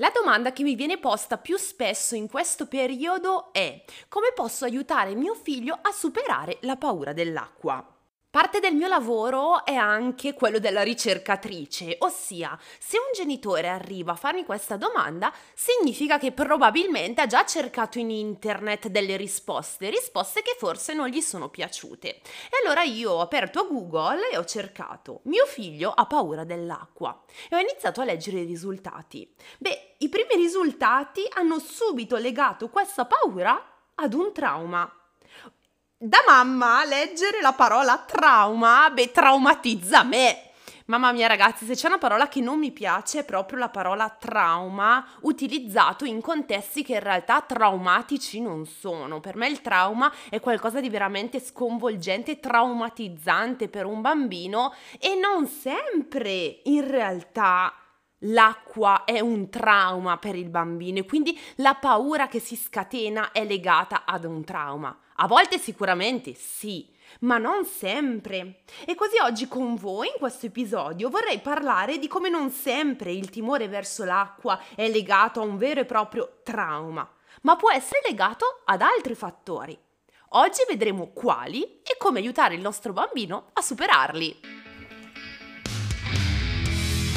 La domanda che mi viene posta più spesso in questo periodo è: come posso aiutare mio figlio a superare la paura dell'acqua? Parte del mio lavoro è anche quello della ricercatrice, ossia se un genitore arriva a farmi questa domanda significa che probabilmente ha già cercato in internet delle risposte che forse non gli sono piaciute. E allora io ho aperto Google e ho cercato "mio figlio ha paura dell'acqua" e ho iniziato a leggere i risultati. I primi risultati hanno subito legato questa paura ad un trauma. Da mamma leggere la parola trauma, traumatizza me. Mamma mia ragazzi, se c'è una parola che non mi piace è proprio la parola trauma, utilizzato in contesti che in realtà traumatici non sono. Per me il trauma è qualcosa di veramente sconvolgente, traumatizzante per un bambino, e non sempre in realtà l'acqua è un trauma per il bambino, e quindi la paura che si scatena è legata ad un trauma. A volte sicuramente sì, ma non sempre. E così oggi con voi, in questo episodio, vorrei parlare di come non sempre il timore verso l'acqua è legato a un vero e proprio trauma, ma può essere legato ad altri fattori. Oggi vedremo quali e come aiutare il nostro bambino a superarli.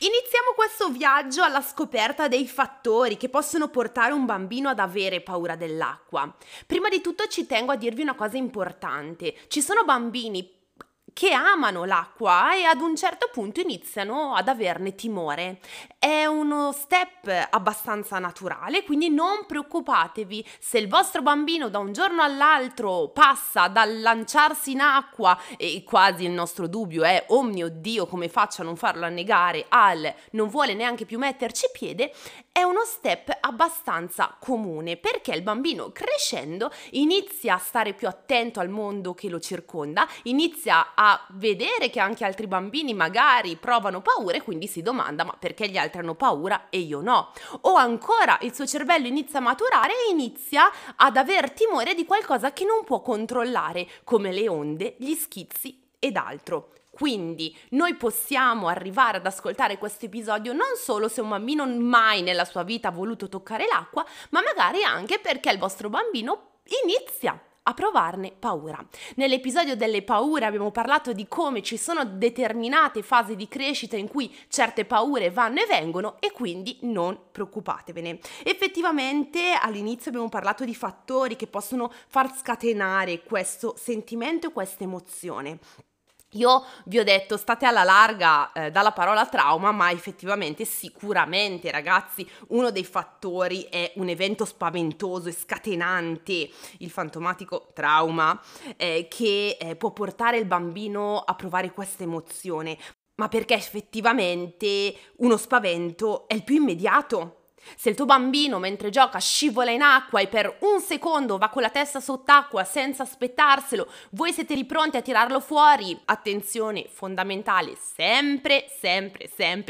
Iniziamo questo viaggio alla scoperta dei fattori che possono portare un bambino ad avere paura dell'acqua. Prima di tutto ci tengo a dirvi una cosa importante: ci sono bambini che amano l'acqua e ad un certo punto iniziano ad averne timore. È uno step abbastanza naturale, quindi non preoccupatevi se il vostro bambino da un giorno all'altro passa dal lanciarsi in acqua, e quasi il nostro dubbio è "oh mio Dio, come faccio a non farlo annegare", al "non vuole neanche più metterci piede". È uno step abbastanza comune, perché il bambino crescendo inizia a stare più attento al mondo che lo circonda, inizia a vedere che anche altri bambini magari provano paura e quindi si domanda "ma perché gli altri hanno paura e io no?", o ancora il suo cervello inizia a maturare e inizia ad aver timore di qualcosa che non può controllare, come le onde, gli schizzi ed altro. Quindi noi possiamo arrivare ad ascoltare questo episodio non solo se un bambino mai nella sua vita ha voluto toccare l'acqua, ma magari anche perché il vostro bambino inizia a provarne paura. Nell'episodio delle paure abbiamo parlato di come ci sono determinate fasi di crescita in cui certe paure vanno e vengono, e quindi non preoccupatevene. Effettivamente all'inizio abbiamo parlato di fattori che possono far scatenare questo sentimento e questa emozione. Io vi ho detto state alla larga dalla parola trauma, ma effettivamente sicuramente ragazzi uno dei fattori è un evento spaventoso e scatenante, il fantomatico trauma, che può portare il bambino a provare questa emozione, ma perché effettivamente uno spavento è il più immediato. Se il tuo bambino mentre gioca scivola in acqua e per un secondo va con la testa sott'acqua senza aspettarselo, voi siete lì pronti a tirarlo fuori. Attenzione fondamentale, sempre,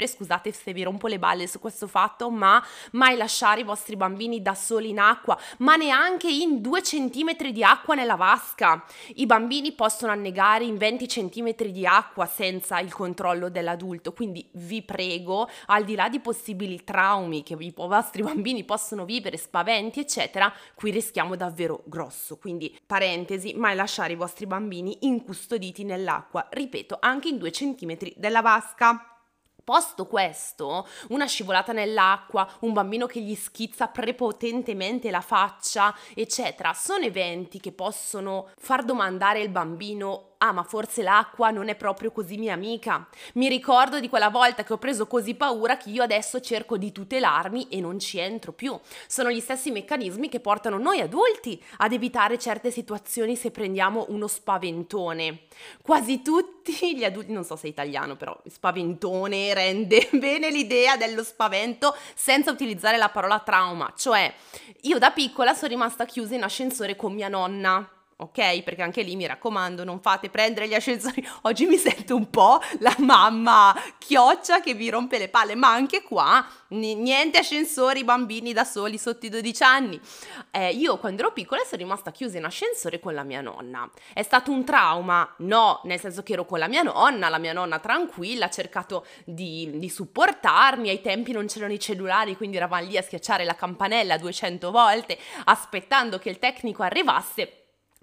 scusate se vi rompo le balle su questo fatto, ma mai lasciare i vostri bambini da soli in acqua, ma neanche in 2 centimetri di acqua nella vasca. I bambini possono annegare in 20 centimetri di acqua senza il controllo dell'adulto, quindi vi prego, al di là di possibili traumi che i vostri bambini possono vivere, spaventi eccetera, qui rischiamo davvero grosso. Quindi parentesi, mai lasciare i vostri bambini incustoditi nell'acqua, ripeto, anche in 2 centimetri della vasca. Posto questo, una scivolata nell'acqua, un bambino che gli schizza prepotentemente la faccia eccetera, sono eventi che possono far domandare il bambino: ah, ma forse l'acqua non è proprio così mia amica. Mi ricordo di quella volta che ho preso così paura che io adesso cerco di tutelarmi e non ci entro più. Sono gli stessi meccanismi che portano noi adulti ad evitare certe situazioni se prendiamo uno spaventone. Quasi tutti gli adulti, non so se è italiano però, spaventone rende bene l'idea dello spavento senza utilizzare la parola trauma. Cioè, io da piccola sono rimasta chiusa in ascensore con mia nonna. ok? Perché anche lì mi raccomando, non fate prendere gli ascensori. Oggi mi sento un po' la mamma chioccia che vi rompe le palle, ma anche qua niente ascensori, bambini da soli sotto i 12 anni. Io quando ero piccola sono rimasta chiusa in ascensore con la mia nonna. È stato un trauma? No, nel senso che ero con la mia nonna tranquilla, ha cercato di supportarmi, ai tempi non c'erano i cellulari, quindi eravamo lì a schiacciare la campanella 200 volte aspettando che il tecnico arrivasse.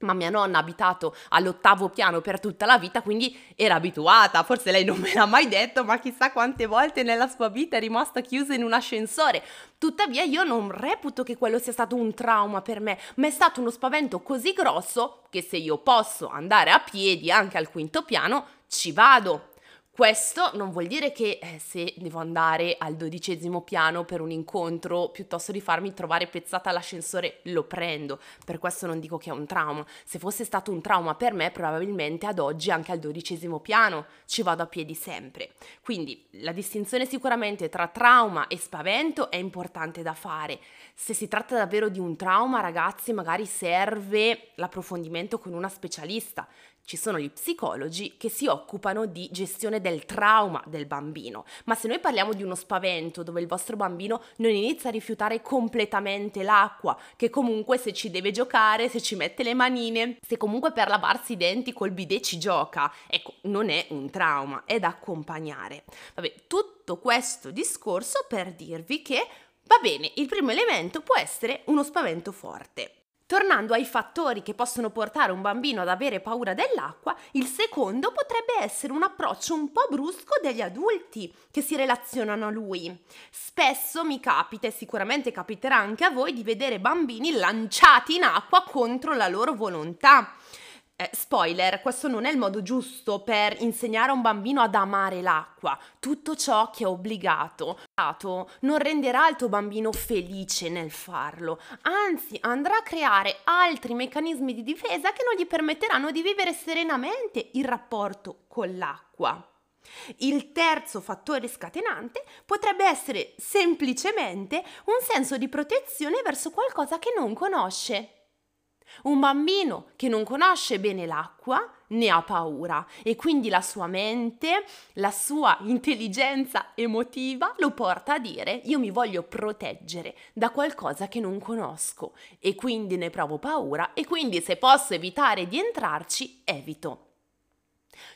Ma mia nonna ha abitato all'8° piano per tutta la vita, quindi era abituata, forse lei non me l'ha mai detto, ma chissà quante volte nella sua vita è rimasta chiusa in un ascensore. Tuttavia io non reputo che quello sia stato un trauma per me, ma è stato uno spavento così grosso che se io posso andare a piedi anche al 5° piano, ci vado. Questo non vuol dire che se devo andare al 12° piano per un incontro, piuttosto di farmi trovare pezzata all'ascensore, lo prendo. Per questo non dico che è un trauma. Se fosse stato un trauma per me, probabilmente ad oggi anche al 12° piano ci vado a piedi sempre. Quindi la distinzione sicuramente tra trauma e spavento è importante da fare. Se si tratta davvero di un trauma, ragazzi, magari serve l'approfondimento con una specialista. Ci sono gli psicologi che si occupano di gestione del trauma del bambino, ma se noi parliamo di uno spavento dove il vostro bambino non inizia a rifiutare completamente l'acqua, che comunque se ci deve giocare, se ci mette le manine, se comunque per lavarsi i denti col bidet ci gioca, ecco, non è un trauma, è da accompagnare. Vabbè, tutto questo discorso per dirvi che, va bene, il primo elemento può essere uno spavento forte. Tornando ai fattori che possono portare un bambino ad avere paura dell'acqua, il secondo potrebbe essere un approccio un po' brusco degli adulti che si relazionano a lui. Spesso mi capita, e sicuramente capiterà anche a voi, di vedere bambini lanciati in acqua contro la loro volontà. Spoiler, questo non è il modo giusto per insegnare a un bambino ad amare l'acqua. Tutto ciò che è obbligato non renderà il tuo bambino felice nel farlo, anzi andrà a creare altri meccanismi di difesa che non gli permetteranno di vivere serenamente il rapporto con l'acqua. Il terzo fattore scatenante potrebbe essere semplicemente un senso di protezione verso qualcosa che non conosce. Un bambino che non conosce bene l'acqua ne ha paura e quindi la sua mente, la sua intelligenza emotiva lo porta a dire: io mi voglio proteggere da qualcosa che non conosco e quindi ne provo paura e quindi se posso evitare di entrarci, evito.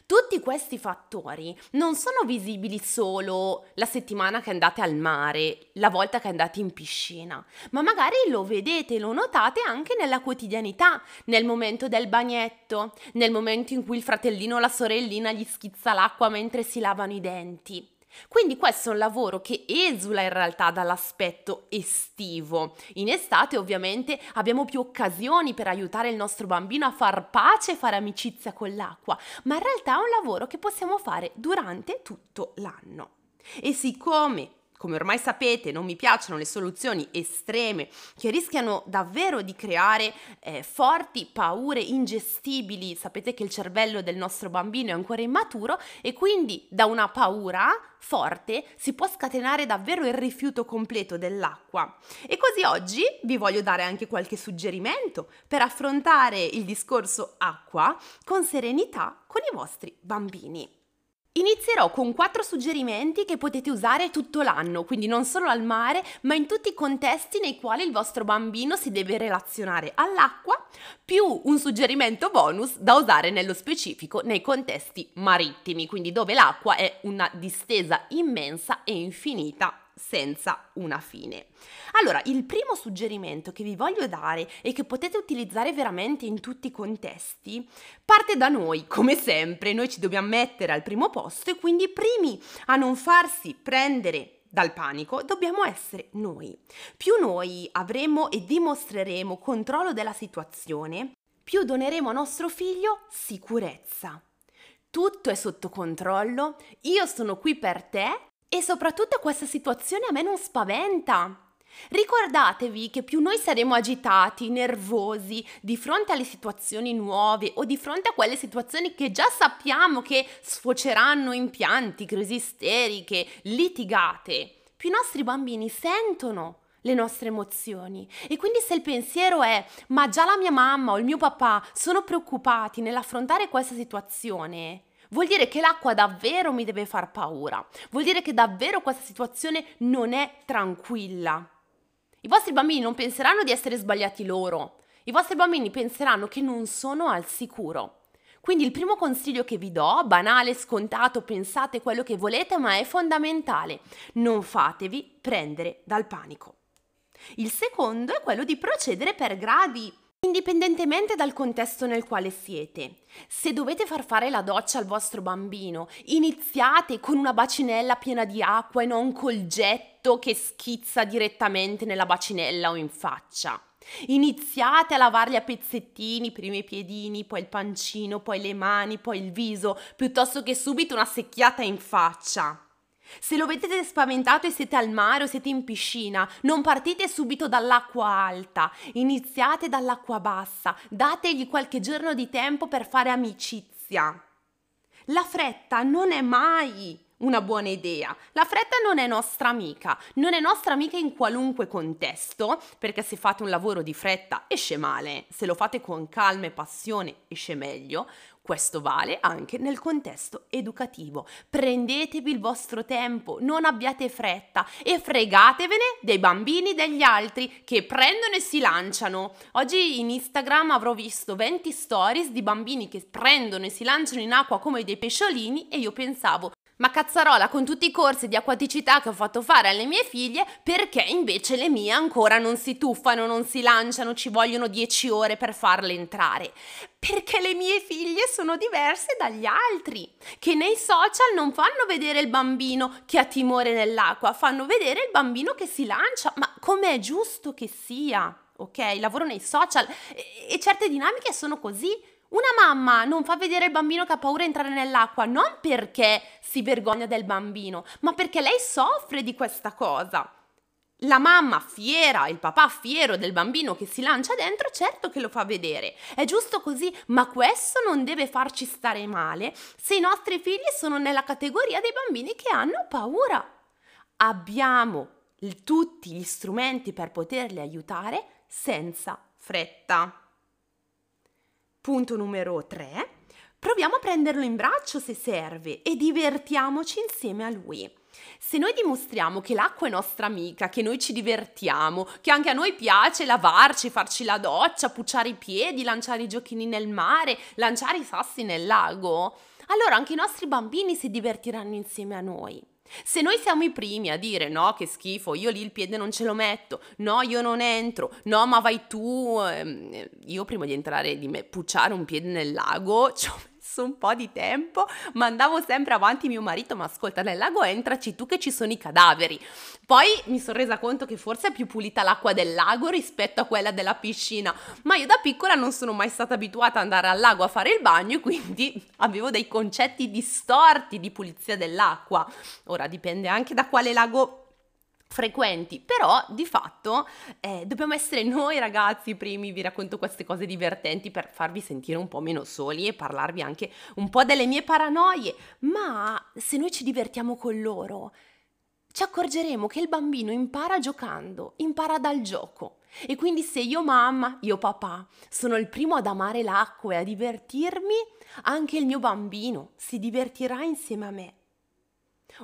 Tutti questi fattori non sono visibili solo la settimana che andate al mare, la volta che andate in piscina, ma magari lo vedete, lo notate anche nella quotidianità, nel momento del bagnetto, nel momento in cui il fratellino o la sorellina gli schizza l'acqua mentre si lavano i denti. Quindi questo è un lavoro che esula in realtà dall'aspetto estivo. In estate ovviamente abbiamo più occasioni per aiutare il nostro bambino a far pace e fare amicizia con l'acqua, ma in realtà è un lavoro che possiamo fare durante tutto l'anno. E siccome, come ormai sapete, non mi piacciono le soluzioni estreme che rischiano davvero di creare forti paure ingestibili. Sapete che il cervello del nostro bambino è ancora immaturo e quindi da una paura forte si può scatenare davvero il rifiuto completo dell'acqua. E così oggi vi voglio dare anche qualche suggerimento per affrontare il discorso acqua con serenità con i vostri bambini. Inizierò con 4 suggerimenti che potete usare tutto l'anno, quindi non solo al mare, ma in tutti i contesti nei quali il vostro bambino si deve relazionare all'acqua, più un suggerimento bonus da usare nello specifico nei contesti marittimi, quindi dove l'acqua è una distesa immensa e infinita senza una fine. Allora, il primo suggerimento che vi voglio dare e che potete utilizzare veramente in tutti i contesti parte da noi, come sempre, noi ci dobbiamo mettere al primo posto e quindi primi a non farsi prendere dal panico dobbiamo essere noi. Più noi avremo e dimostreremo controllo della situazione, più doneremo a nostro figlio sicurezza. Tutto è sotto controllo, io sono qui per te. E soprattutto questa situazione a me non spaventa. Ricordatevi che più noi saremo agitati, nervosi, di fronte alle situazioni nuove o di fronte a quelle situazioni che già sappiamo che sfoceranno in pianti, crisi isteriche, litigate, più i nostri bambini sentono le nostre emozioni. E quindi se il pensiero è ma già la mia mamma o il mio papà sono preoccupati nell'affrontare questa situazione, vuol dire che l'acqua davvero mi deve far paura, vuol dire che davvero questa situazione non è tranquilla. I vostri bambini non penseranno di essere sbagliati loro, i vostri bambini penseranno che non sono al sicuro. Quindi il primo consiglio che vi do, banale, scontato, pensate quello che volete, ma è fondamentale: non fatevi prendere dal panico. Il secondo è quello di procedere per gradi, indipendentemente dal contesto nel quale siete. Se dovete far fare la doccia al vostro bambino, iniziate con una bacinella piena di acqua e non col getto che schizza direttamente nella bacinella o in faccia. Iniziate a lavarli a pezzettini, prima i piedini, poi il pancino, poi le mani, poi il viso, piuttosto che subito una secchiata in faccia. Se lo vedete spaventato e siete al mare o siete in piscina, non partite subito dall'acqua alta, iniziate dall'acqua bassa, dategli qualche giorno di tempo per fare amicizia. La fretta non è mai una buona idea. La fretta non è nostra amica, non è nostra amica in qualunque contesto, perché se fate un lavoro di fretta esce male, se lo fate con calma e passione esce meglio. Questo vale anche nel contesto educativo. Prendetevi il vostro tempo, non abbiate fretta e fregatevene dei bambini degli altri che prendono e si lanciano. Oggi in Instagram avrò visto 20 stories di bambini che prendono e si lanciano in acqua come dei pesciolini e io pensavo: ma cazzarola con tutti i corsi di acquaticità che ho fatto fare alle mie figlie, perché invece le mie ancora non si tuffano, non si lanciano, ci vogliono 10 ore per farle entrare? Perché le mie figlie sono diverse dagli altri, che nei social non fanno vedere il bambino che ha timore nell'acqua, fanno vedere il bambino che si lancia, ma com'è giusto che sia, ok? Lavoro nei social e certe dinamiche sono così. Una mamma non fa vedere il bambino che ha paura di entrare nell'acqua non perché si vergogna del bambino, ma perché lei soffre di questa cosa. La mamma fiera, il papà fiero del bambino che si lancia dentro, certo che lo fa vedere. È giusto così, ma questo non deve farci stare male se i nostri figli sono nella categoria dei bambini che hanno paura. Abbiamo tutti gli strumenti per poterli aiutare senza fretta. Punto numero 3, proviamo a prenderlo in braccio se serve e divertiamoci insieme a lui. Se noi dimostriamo che l'acqua è nostra amica, che noi ci divertiamo, che anche a noi piace lavarci, farci la doccia, pucciare i piedi, lanciare i giochini nel mare, lanciare i sassi nel lago, allora anche i nostri bambini si divertiranno insieme a noi. Se noi siamo i primi a dire no, che schifo, io lì il piede non ce lo metto, no, io non entro, no, ma vai tu, io prima di entrare di me pucciare un piede nel lago ci ho messo un po' di tempo, ma andavo sempre avanti mio marito: ma ascolta, nel lago entraci tu che ci sono i cadaveri. Poi mi sono resa conto che forse è più pulita l'acqua del lago rispetto a quella della piscina, ma io da piccola non sono mai stata abituata ad andare al lago a fare il bagno, quindi avevo dei concetti distorti di pulizia dell'acqua. Ora dipende anche da quale lago frequenti, però di fatto dobbiamo essere noi ragazzi primi. Vi racconto queste cose divertenti per farvi sentire un po' meno soli e parlarvi anche un po' delle mie paranoie, ma se noi ci divertiamo con loro ci accorgeremo che il bambino impara giocando, impara dal gioco. E quindi se io mamma, io papà, sono il primo ad amare l'acqua e a divertirmi, anche il mio bambino si divertirà insieme a me.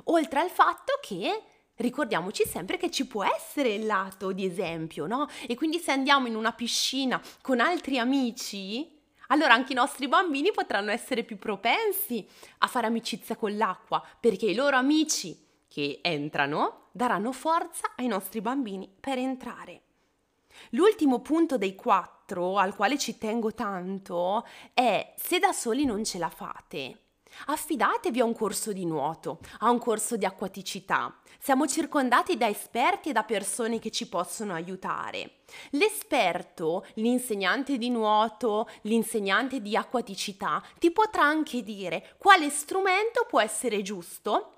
Oltre al fatto che ricordiamoci sempre che ci può essere il lato di esempio, no? E quindi se andiamo in una piscina con altri amici, allora anche i nostri bambini potranno essere più propensi a fare amicizia con l'acqua, perché i loro amici che entrano daranno forza ai nostri bambini per entrare. L'ultimo punto dei 4, al quale ci tengo tanto, è: se da soli non ce la fate, affidatevi a un corso di nuoto, a un corso di acquaticità. Siamo circondati da esperti e da persone che ci possono aiutare. L'esperto, l'insegnante di nuoto, l'insegnante di acquaticità ti potrà anche dire quale strumento può essere giusto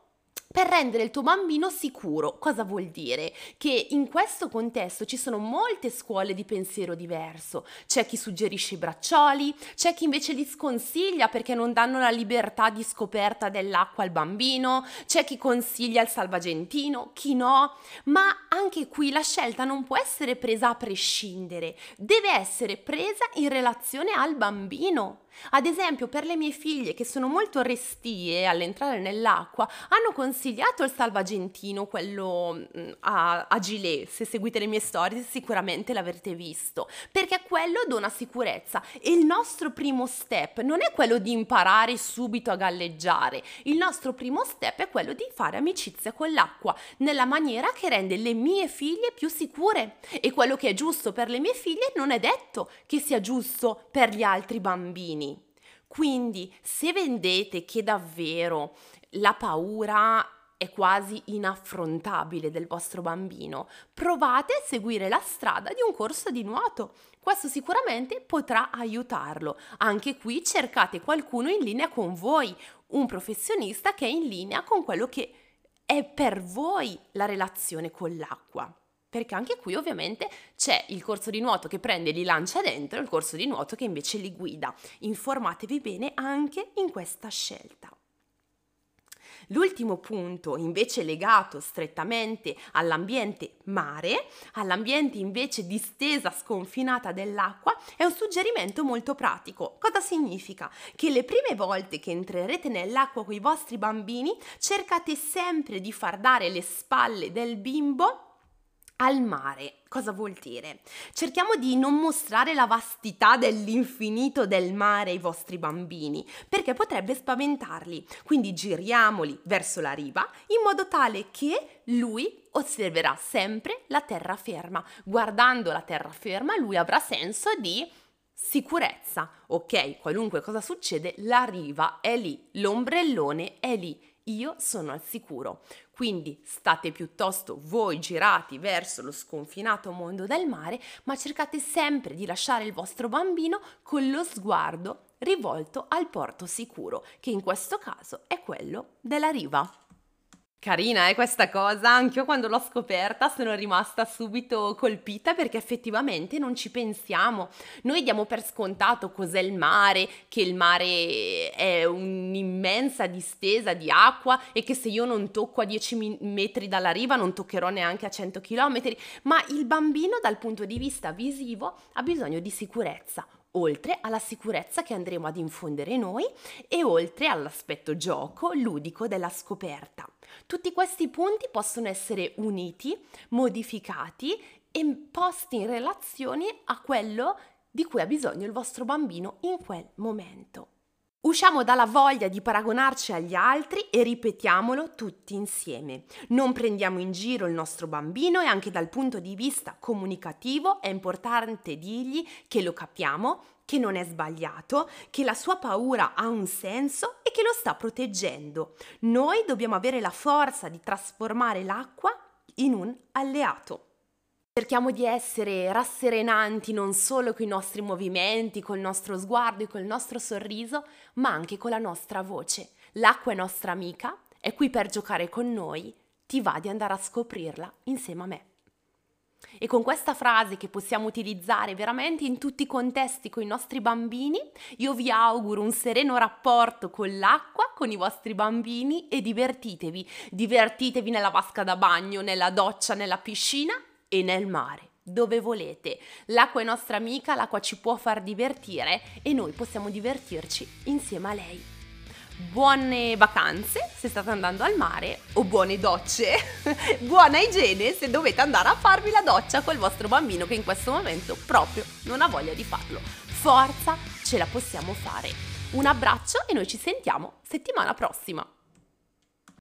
per rendere il tuo bambino sicuro. Cosa vuol dire? Che in questo contesto ci sono molte scuole di pensiero diverso. C'è chi suggerisce i braccioli, c'è chi invece li sconsiglia perché non danno la libertà di scoperta dell'acqua al bambino, c'è chi consiglia il salvagentino, chi no. Ma anche qui la scelta non può essere presa a prescindere, deve essere presa in relazione al bambino. Ad esempio, per le mie figlie, che sono molto restie all'entrare nell'acqua, hanno consigliato il salvagentino, quello a gilet. Se seguite le mie storie sicuramente l'avrete visto, perché quello dona sicurezza. E il nostro primo step non è quello di imparare subito a galleggiare, il nostro primo step è quello di fare amicizia con l'acqua nella maniera che rende le mie figlie più sicure. E quello che è giusto per le mie figlie non è detto che sia giusto per gli altri bambini. Quindi, se vedete che davvero la paura è quasi inaffrontabile del vostro bambino, provate a seguire la strada di un corso di nuoto. Questo sicuramente potrà aiutarlo. Anche qui cercate qualcuno in linea con voi, un professionista che è in linea con quello che è per voi la relazione con l'acqua. Perché anche qui ovviamente c'è il corso di nuoto che prende e li lancia dentro, il corso di nuoto che invece li guida. Informatevi bene anche in questa scelta. L'ultimo punto, invece legato strettamente all'ambiente mare, all'ambiente invece distesa sconfinata dell'acqua, è un suggerimento molto pratico. Cosa significa? Che le prime volte che entrerete nell'acqua con i vostri bambini, cercate sempre di far dare le spalle del bimbo al mare. Cosa vuol dire? Cerchiamo di non mostrare la vastità dell'infinito del mare ai vostri bambini, perché potrebbe spaventarli. Quindi giriamoli verso la riva in modo tale che lui osserverà sempre la terraferma. Guardando la terraferma lui avrà senso di sicurezza. Ok, qualunque cosa succede, la riva è lì, l'ombrellone è lì, io sono al sicuro. Quindi state piuttosto voi girati verso lo sconfinato mondo del mare, ma cercate sempre di lasciare il vostro bambino con lo sguardo rivolto al porto sicuro, che in questo caso è quello della riva. Carina è questa cosa, anch'io quando l'ho scoperta sono rimasta subito colpita, perché effettivamente non ci pensiamo. Noi diamo per scontato cos'è il mare, che il mare è un'immensa distesa di acqua e che se io non tocco a 10 metri dalla riva non toccherò neanche a 100 km, ma il bambino dal punto di vista visivo ha bisogno di sicurezza. Oltre alla sicurezza che andremo ad infondere noi e oltre all'aspetto gioco ludico della scoperta. Tutti questi punti possono essere uniti, modificati e posti in relazione a quello di cui ha bisogno il vostro bambino in quel momento. Usciamo dalla voglia di paragonarci agli altri e ripetiamolo tutti insieme. Non prendiamo in giro il nostro bambino e anche dal punto di vista comunicativo è importante dirgli che lo capiamo, che non è sbagliato, che la sua paura ha un senso e che lo sta proteggendo. Noi dobbiamo avere la forza di trasformare l'acqua in un alleato. Cerchiamo di essere rasserenanti non solo con i nostri movimenti, col nostro sguardo e col nostro sorriso, ma anche con la nostra voce. L'acqua è nostra amica, è qui per giocare con noi, ti va di andare a scoprirla insieme a me. E con questa frase, che possiamo utilizzare veramente in tutti i contesti con i nostri bambini, io vi auguro un sereno rapporto con l'acqua, con i vostri bambini, e divertitevi. Divertitevi nella vasca da bagno, nella doccia, nella piscina e nel mare, dove volete. L'acqua è nostra amica, l'acqua ci può far divertire e noi possiamo divertirci insieme a lei. Buone vacanze se state andando al mare, o buone docce, buona igiene se dovete andare a farvi la doccia col vostro bambino che in questo momento proprio non ha voglia di farlo. Forza, ce la possiamo fare. Un abbraccio e noi ci sentiamo settimana prossima.